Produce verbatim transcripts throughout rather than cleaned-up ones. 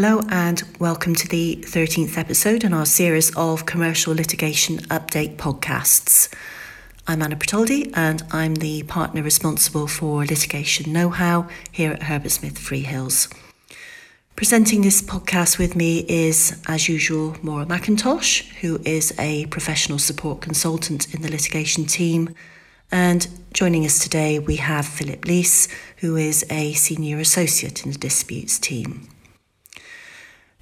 Hello and welcome to the thirteenth episode in our series of commercial litigation update podcasts. I'm Anna Pertoldi and I'm the partner responsible for litigation know-how here at Herbert Smith Freehills. Presenting this podcast with me is, as usual, Maura McIntosh, who is a professional support consultant in the litigation team. And joining us today, we have Philip Lees, who is a senior associate in the disputes team.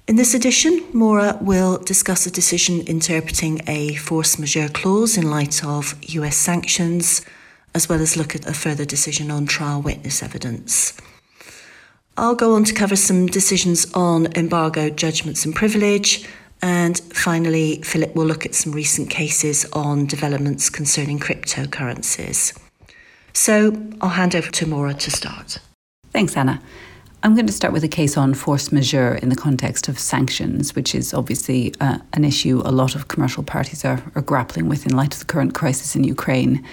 In this edition, Maura will discuss a decision interpreting a force majeure clause in light of U S sanctions, as well as look at a further decision on trial witness evidence. I'll go on to cover some decisions on embargo, judgments and privilege. And finally, Philip will look at some recent cases on developments concerning cryptocurrencies. So I'll hand over to Maura to start. Thanks, Anna. I'm going to start with a case on force majeure in the context of sanctions, which is obviously uh, an issue a lot of commercial parties are, are grappling with in light of the current crisis in Ukraine.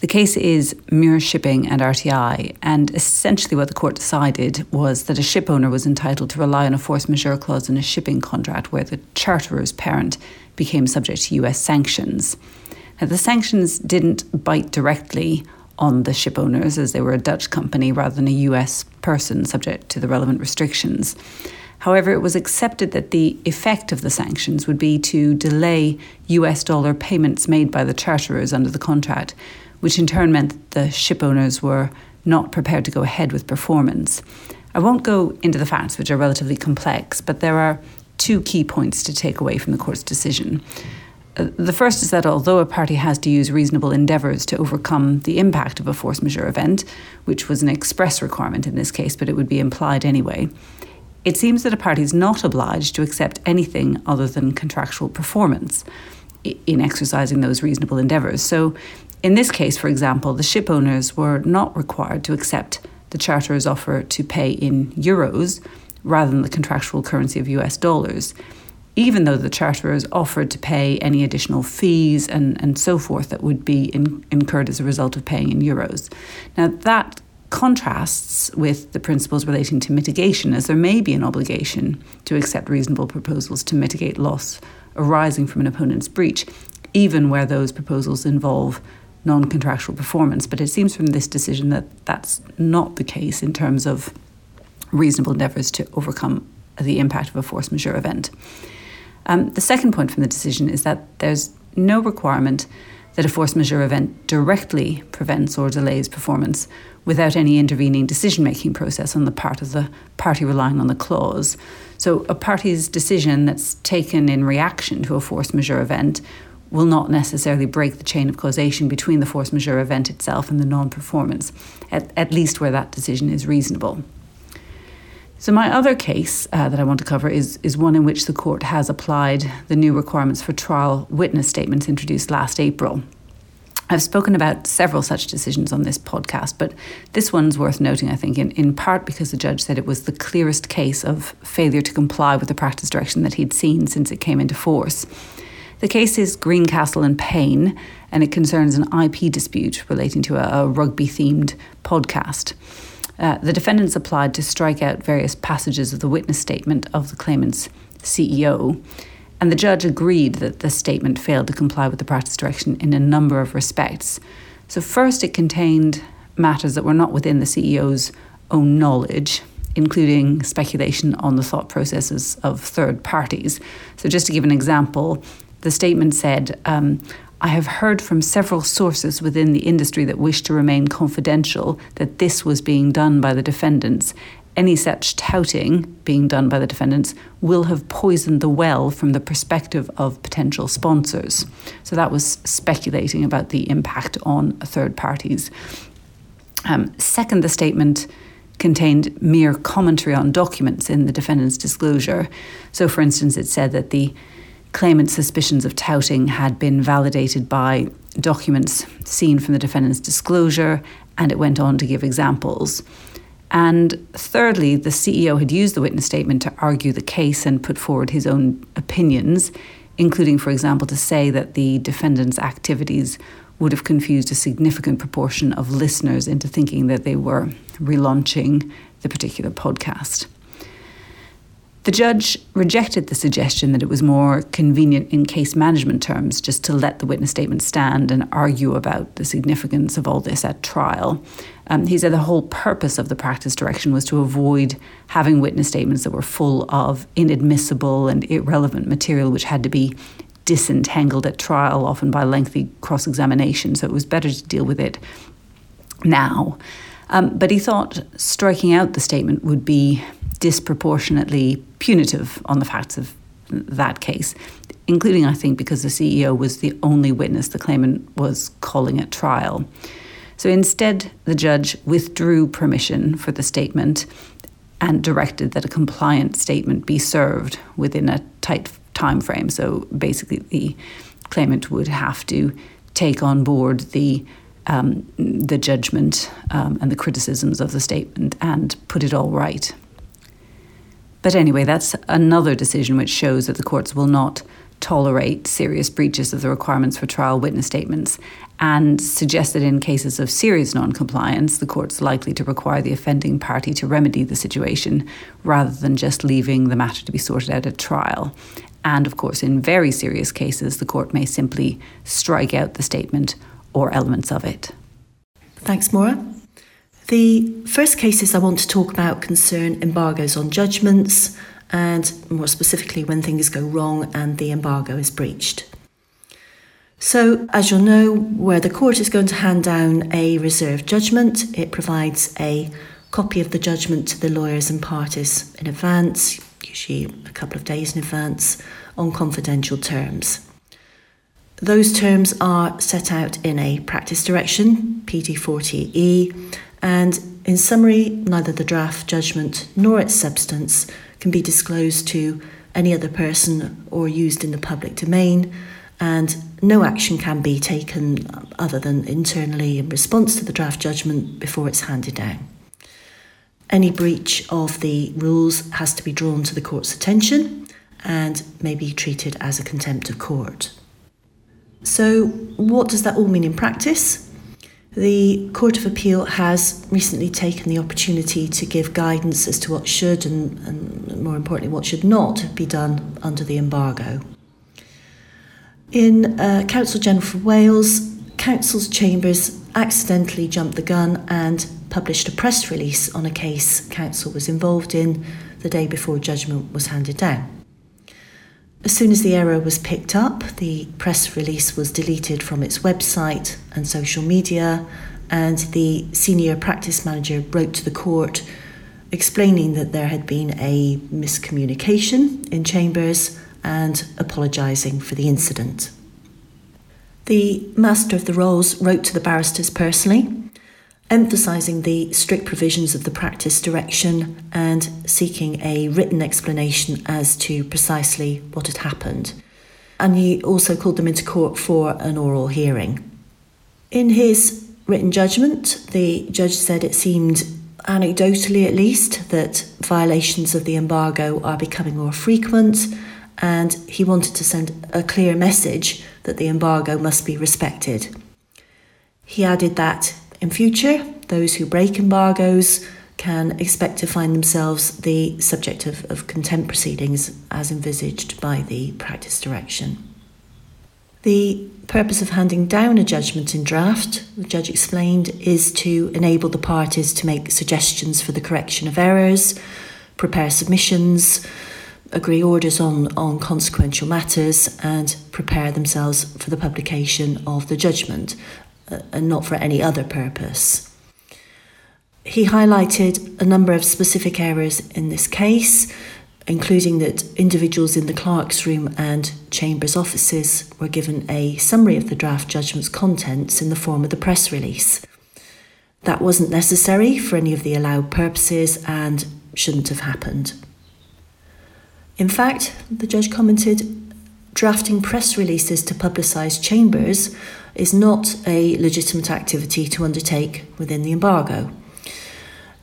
The case is M U R Shipping and R T I, and essentially what the court decided was that a ship owner was entitled to rely on a force majeure clause in a shipping contract where the charterer's parent became subject to U S sanctions. Now, the sanctions didn't bite directly on the ship owners, as they were a Dutch company rather than a U S person subject to the relevant restrictions. However, it was accepted that the effect of the sanctions would be to delay U S dollar payments made by the charterers under the contract, which in turn meant that the ship owners were not prepared to go ahead with performance. I won't go into the facts, which are relatively complex, but there are two key points to take away from the court's decision. The first is that although a party has to use reasonable endeavours to overcome the impact of a force majeure event, which was an express requirement in this case, but it would be implied anyway, it seems that a party is not obliged to accept anything other than contractual performance in exercising those reasonable endeavours. So in this case, for example, the ship owners were not required to accept the charterer's offer to pay in euros rather than the contractual currency of U S dollars, even though the charterers offered to pay any additional fees and, and so forth that would be in, incurred as a result of paying in euros. Now, that contrasts with the principles relating to mitigation, as there may be an obligation to accept reasonable proposals to mitigate loss arising from an opponent's breach, even where those proposals involve non-contractual performance. But it seems from this decision that that's not the case in terms of reasonable endeavours to overcome the impact of a force majeure event. Um, the second point from the decision is that there's no requirement that a force majeure event directly prevents or delays performance without any intervening decision-making process on the part of the party relying on the clause. So a party's decision that's taken in reaction to a force majeure event will not necessarily break the chain of causation between the force majeure event itself and the non-performance, at, at least where that decision is reasonable. So my other case uh, that I want to cover is, is one in which the court has applied the new requirements for trial witness statements introduced last April. I've spoken about several such decisions on this podcast, but this one's worth noting, I think, in, in part because the judge said it was the clearest case of failure to comply with the practice direction that he'd seen since it came into force. The case is Greencastle and Payne, and it concerns an I P dispute relating to a, a rugby-themed podcast. Uh, the defendants applied to strike out various passages of the witness statement of the claimant's C E O, and the judge agreed that the statement failed to comply with the practice direction in a number of respects. So first, it contained matters that were not within the C E O's own knowledge, including speculation on the thought processes of third parties. So just to give an example, the statement said, um, I have heard from several sources within the industry that wish to remain confidential that this was being done by the defendants. Any such touting being done by the defendants will have poisoned the well from the perspective of potential sponsors. So that was speculating about the impact on third parties. Um, second, the statement contained mere commentary on documents in the defendant's disclosure. So, for instance, it said that the claimant's suspicions of touting had been validated by documents seen from the defendant's disclosure, and it went on to give examples. And thirdly, the C E O had used the witness statement to argue the case and put forward his own opinions, including, for example, to say that the defendant's activities would have confused a significant proportion of listeners into thinking that they were relaunching the particular podcast. The judge rejected the suggestion that it was more convenient in case management terms just to let the witness statement stand and argue about the significance of all this at trial. Um, he said the whole purpose of the practice direction was to avoid having witness statements that were full of inadmissible and irrelevant material which had to be disentangled at trial, often by lengthy cross-examination, so it was better to deal with it now. Um, but he thought striking out the statement would be disproportionately punitive on the facts of that case, including, I think, because the C E O was the only witness the claimant was calling at trial. So instead, the judge withdrew permission for the statement and directed that a compliant statement be served within a tight time frame. So basically, the claimant would have to take on board the um, the judgment um, and the criticisms of the statement and put it all right. But anyway, that's another decision which shows that the courts will not tolerate serious breaches of the requirements for trial witness statements, and suggests that in cases of serious non-compliance, the court's likely to require the offending party to remedy the situation rather than just leaving the matter to be sorted out at trial. And of course, in very serious cases, the court may simply strike out the statement or elements of it. Thanks, Maura. The first cases I want to talk about concern embargoes on judgments, and more specifically when things go wrong and the embargo is breached. So, as you'll know, where the court is going to hand down a reserved judgment, it provides a copy of the judgment to the lawyers and parties in advance, usually a couple of days in advance, on confidential terms. Those terms are set out in a practice direction, P D forty E, and in summary, neither the draft judgment nor its substance can be disclosed to any other person or used in the public domain, and no action can be taken other than internally in response to the draft judgment before it's handed down. Any breach of the rules has to be drawn to the court's attention and may be treated as a contempt of court. So what does that all mean in practice? The Court of Appeal has recently taken the opportunity to give guidance as to what should and, and more importantly, what should not be done under the embargo. In uh, Counsel General for Wales, Council's Chambers accidentally jumped the gun and published a press release on a case Council was involved in the day before judgment was handed down. As soon as the error was picked up, the press release was deleted from its website and social media, and the senior practice manager wrote to the court explaining that there had been a miscommunication in chambers and apologising for the incident. The Master of the Rolls wrote to the barristers personally, emphasising the strict provisions of the practice direction and seeking a written explanation as to precisely what had happened. And he also called them into court for an oral hearing. In his written judgment, the judge said it seemed, anecdotally at least, that violations of the embargo are becoming more frequent, and he wanted to send a clear message that the embargo must be respected. He added that in future, those who break embargoes can expect to find themselves the subject of, of contempt proceedings as envisaged by the practice direction. The purpose of handing down a judgment in draft, the judge explained, is to enable the parties to make suggestions for the correction of errors, prepare submissions, agree orders on, on consequential matters, and prepare themselves for the publication of the judgment, and not for any other purpose. He highlighted a number of specific errors in this case, including that individuals in the clerk's room and chambers offices were given a summary of the draft judgment's contents in the form of the press release. That wasn't necessary for any of the allowed purposes and shouldn't have happened. In fact, the judge commented, drafting press releases to publicise chambers is not a legitimate activity to undertake within the embargo.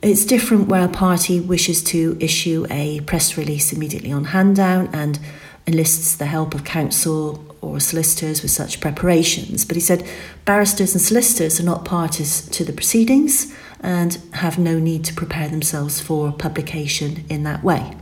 It's different where a party wishes to issue a press release immediately on hand down and enlists the help of counsel or solicitors with such preparations. But he said barristers and solicitors are not parties to the proceedings and have no need to prepare themselves for publication in that way.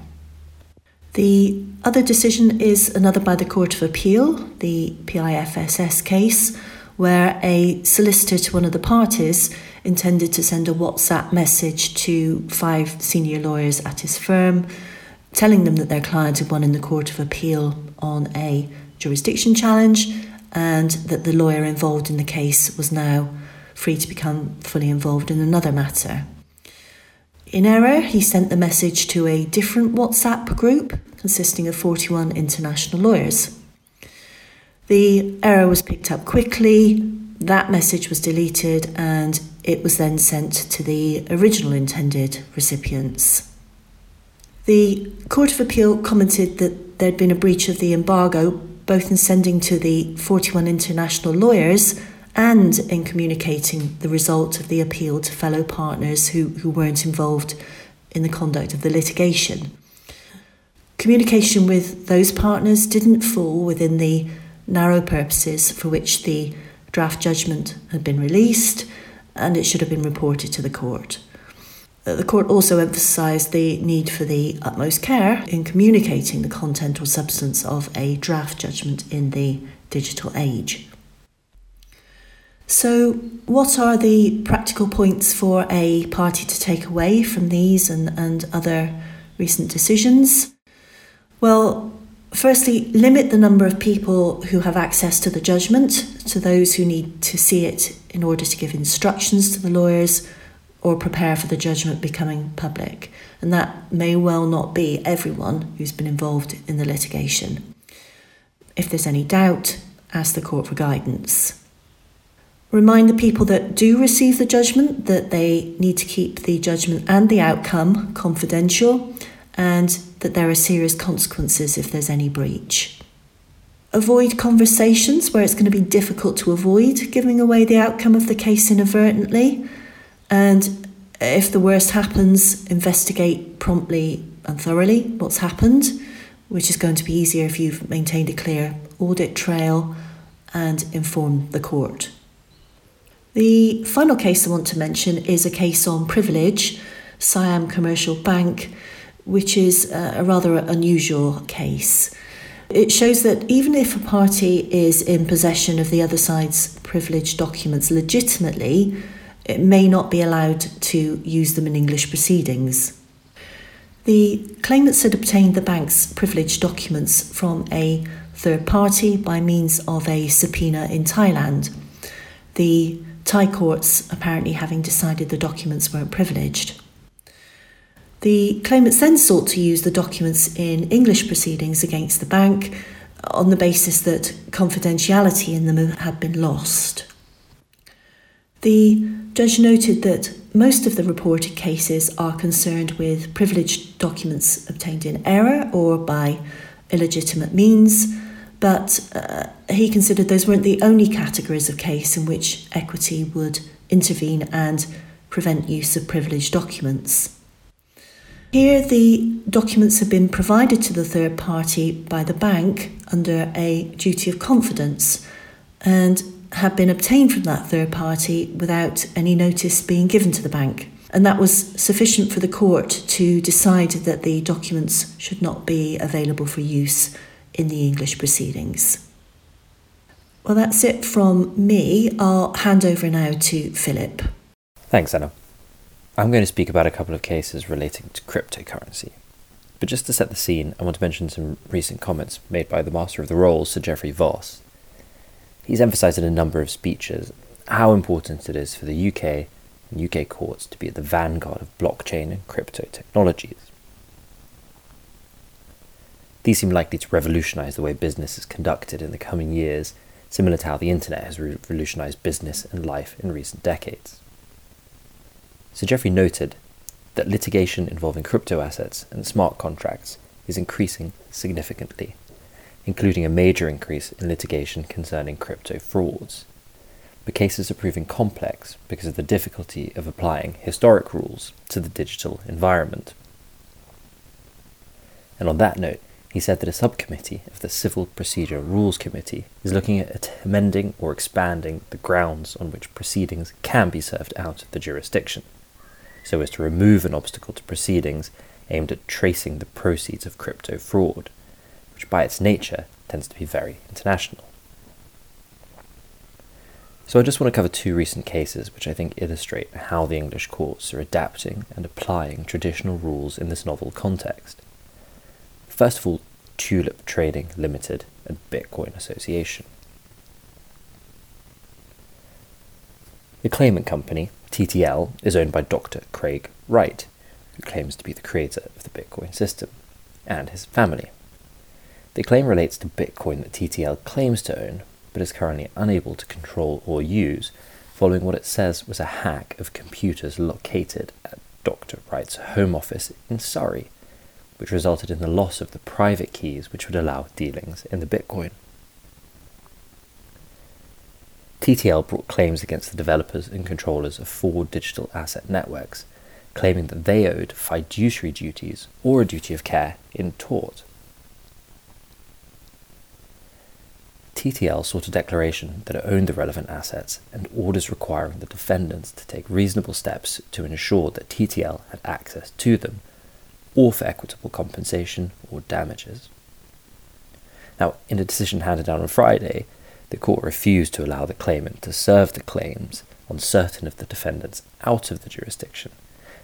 The other decision is another by the Court of Appeal, the P I F S S case, where a solicitor to one of the parties intended to send a WhatsApp message to five senior lawyers at his firm, telling them that their client had won in the Court of Appeal on a jurisdiction challenge and that the lawyer involved in the case was now free to become fully involved in another matter. In error, he sent the message to a different WhatsApp group consisting of forty-one international lawyers. The error was picked up quickly, that message was deleted, and it was then sent to the original intended recipients. The Court of Appeal commented that there'd been a breach of the embargo, both in sending to the forty-one international lawyers and in communicating the result of the appeal to fellow partners who, who weren't involved in the conduct of the litigation. Communication with those partners didn't fall within the narrow purposes for which the draft judgment had been released, and it should have been reported to the court. The court also emphasised the need for the utmost care in communicating the content or substance of a draft judgment in the digital age. So, what are the practical points for a party to take away from these and, and other recent decisions? Well, firstly, limit the number of people who have access to the judgment to those who need to see it in order to give instructions to the lawyers or prepare for the judgment becoming public. And that may well not be everyone who's been involved in the litigation. If there's any doubt, ask the court for guidance. Remind the people that do receive the judgment that they need to keep the judgment and the outcome confidential and that there are serious consequences if there's any breach. Avoid conversations where it's going to be difficult to avoid giving away the outcome of the case inadvertently, and if the worst happens, investigate promptly and thoroughly what's happened, which is going to be easier if you've maintained a clear audit trail and informed the court. The final case I want to mention is a case on privilege, Siam Commercial Bank, which is a rather unusual case. It shows that even if a party is in possession of the other side's privilege documents legitimately, it may not be allowed to use them in English proceedings. The claimants had obtained the bank's privilege documents from a third party by means of a subpoena in Thailand. The Thai courts apparently having decided the documents weren't privileged. The claimants then sought to use the documents in English proceedings against the bank on the basis that confidentiality in them had been lost. The judge noted that most of the reported cases are concerned with privileged documents obtained in error or by illegitimate means, but uh, he considered those weren't the only categories of case in which equity would intervene and prevent use of privileged documents. Here, the documents have been provided to the third party by the bank under a duty of confidence and have been obtained from that third party without any notice being given to the bank. And that was sufficient for the court to decide that the documents should not be available for use in the English proceedings. Well, that's it from me. I'll hand over now to Philip. Thanks, Anna. I'm going to speak about a couple of cases relating to cryptocurrency. But just to set the scene, I want to mention some recent comments made by the Master of the Rolls, Sir Geoffrey Voss. He's emphasised in a number of speeches how important it is for the U K and U K courts to be at the vanguard of blockchain and crypto technologies. These seem likely to revolutionise the way business is conducted in the coming years, similar to how the internet has revolutionised business and life in recent decades. Sir Geoffrey noted that litigation involving crypto assets and smart contracts is increasing significantly, including a major increase in litigation concerning crypto frauds. The cases are proving complex because of the difficulty of applying historic rules to the digital environment. And on that note, he said that a subcommittee of the Civil Procedure Rules Committee is looking at amending or expanding the grounds on which proceedings can be served out of the jurisdiction, so as to remove an obstacle to proceedings aimed at tracing the proceeds of crypto fraud, which by its nature tends to be very international. So I just want to cover two recent cases which I think illustrate how the English courts are adapting and applying traditional rules in this novel context. First of all, Tulip Trading Limited and Bitcoin Association. The claimant company, T T L, is owned by Doctor Craig Wright, who claims to be the creator of the Bitcoin system, and his family. The claim relates to Bitcoin that T T L claims to own, but is currently unable to control or use, following what it says was a hack of computers located at Doctor Wright's home office in Surrey, which resulted in the loss of the private keys which would allow dealings in the Bitcoin. T T L brought claims against the developers and controllers of four digital asset networks, claiming that they owed fiduciary duties or a duty of care in tort. T T L sought a declaration that it owned the relevant assets and orders requiring the defendants to take reasonable steps to ensure that T T L had access to them, or for equitable compensation or damages. Now, in a decision handed down on Friday, the court refused to allow the claimant to serve the claims on certain of the defendants out of the jurisdiction,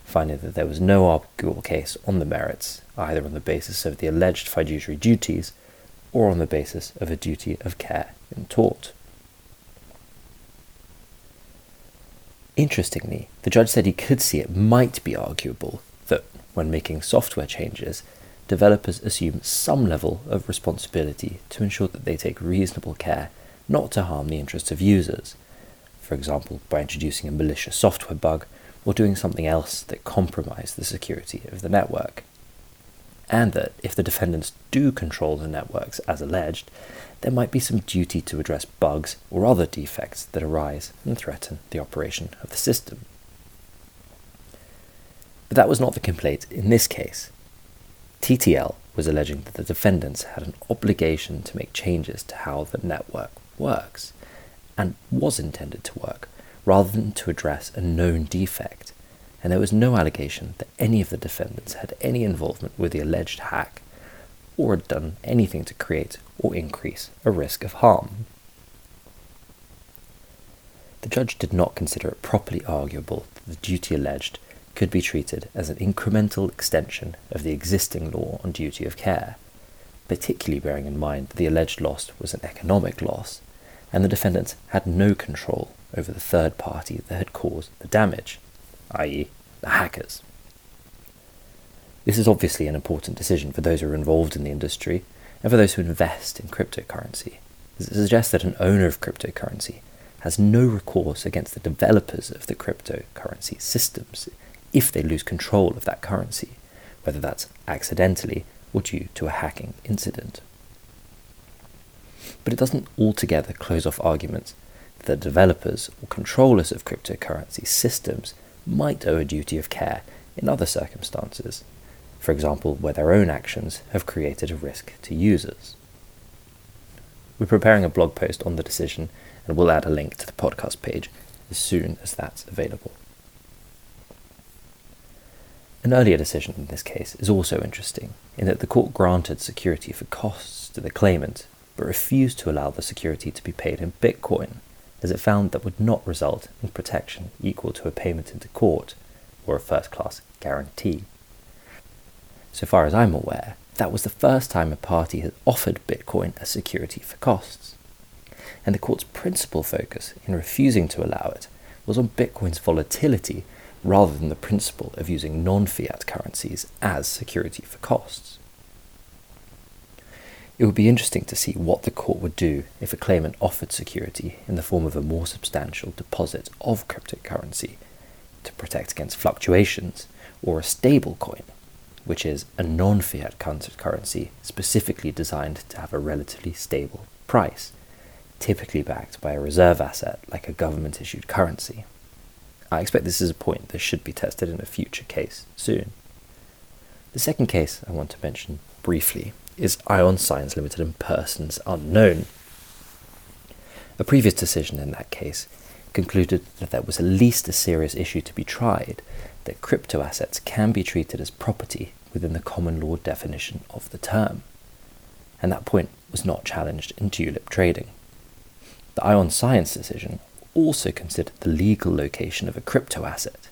finding that there was no arguable case on the merits, either on the basis of the alleged fiduciary duties or on the basis of a duty of care in tort. Interestingly, the judge said he could see it might be arguable that, when making software changes, developers assume some level of responsibility to ensure that they take reasonable care not to harm the interests of users, for example by introducing a malicious software bug or doing something else that compromised the security of the network. And that if the defendants do control the networks as alleged, there might be some duty to address bugs or other defects that arise and threaten the operation of the system. But that was not the complaint in this case. T T L was alleging that the defendants had an obligation to make changes to how the network works, and was intended to work, rather than to address a known defect, and there was no allegation that any of the defendants had any involvement with the alleged hack or had done anything to create or increase a risk of harm. The judge did not consider it properly arguable that the duty alleged could be treated as an incremental extension of the existing law on duty of care, particularly bearing in mind that the alleged loss was an economic loss, and the defendants had no control over the third party that had caused the damage, that is the hackers. This is obviously an important decision for those who are involved in the industry and for those who invest in cryptocurrency, as it suggests that an owner of cryptocurrency has no recourse against the developers of the cryptocurrency systems if they lose control of that currency, whether that's accidentally or due to a hacking incident. But it doesn't altogether close off arguments that the developers or controllers of cryptocurrency systems might owe a duty of care in other circumstances, for example where their own actions have created a risk to users. We're preparing a blog post on the decision, and we'll add a link to the podcast page as soon as that's available. An earlier decision in this case is also interesting, in that the court granted security for costs to the claimant, but refused to allow the security to be paid in Bitcoin, as it found that would not result in protection equal to a payment into court or a first-class guarantee. So far as I'm aware, that was the first time a party had offered Bitcoin as security for costs, and the court's principal focus in refusing to allow it was on Bitcoin's volatility rather than the principle of using non-fiat currencies as security for costs. It would be interesting to see what the court would do if a claimant offered security in the form of a more substantial deposit of cryptocurrency to protect against fluctuations, or a stablecoin, which is a non-fiat currency specifically designed to have a relatively stable price, typically backed by a reserve asset like a government-issued currency. I expect this is a point that should be tested in a future case soon. The second case I want to mention briefly is Ion Science Limited and Persons Unknown. A previous decision in that case concluded that there was at least a serious issue to be tried, that crypto assets can be treated as property within the common law definition of the term, and that point was not challenged in Tulip Trading. The Ion Science decision also considered the legal location of a crypto asset,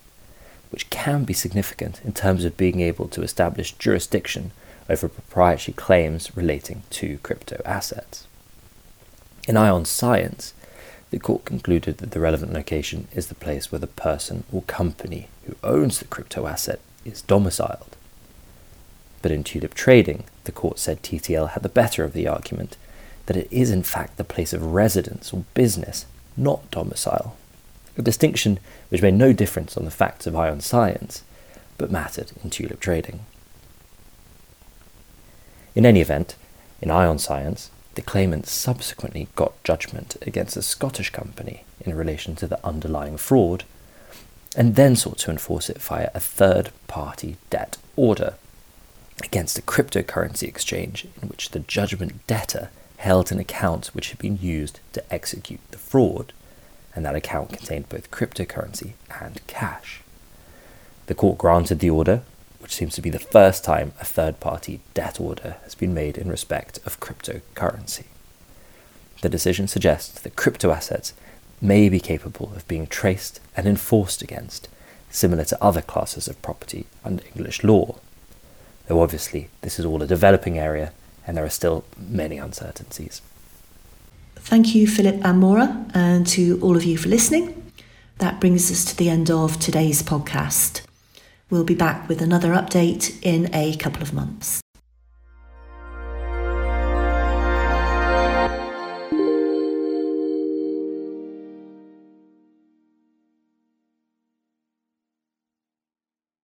which can be significant in terms of being able to establish jurisdiction over proprietary claims relating to crypto assets. In Ion Science, the court concluded that the relevant location is the place where the person or company who owns the crypto asset is domiciled. But in Tulip Trading, the court said T T L had the better of the argument that it is in fact the place of residence or business, not domicile, a distinction which made no difference on the facts of Ion Science, but mattered in Tulip Trading. In any event, in Ion Science, the claimant subsequently got judgment against a Scottish company in relation to the underlying fraud, and then sought to enforce it via a third-party debt order against a cryptocurrency exchange in which the judgment debtor held an account which had been used to execute the fraud, and that account contained both cryptocurrency and cash. The court granted the order, which seems to be the first time a third-party debt order has been made in respect of cryptocurrency. The decision suggests that crypto assets may be capable of being traced and enforced against, similar to other classes of property under English law, though obviously this is all a developing area and there are still many uncertainties. Thank you, Philip and Maura, and to all of you for listening. That brings us to the end of today's podcast. We'll be back with another update in a couple of months.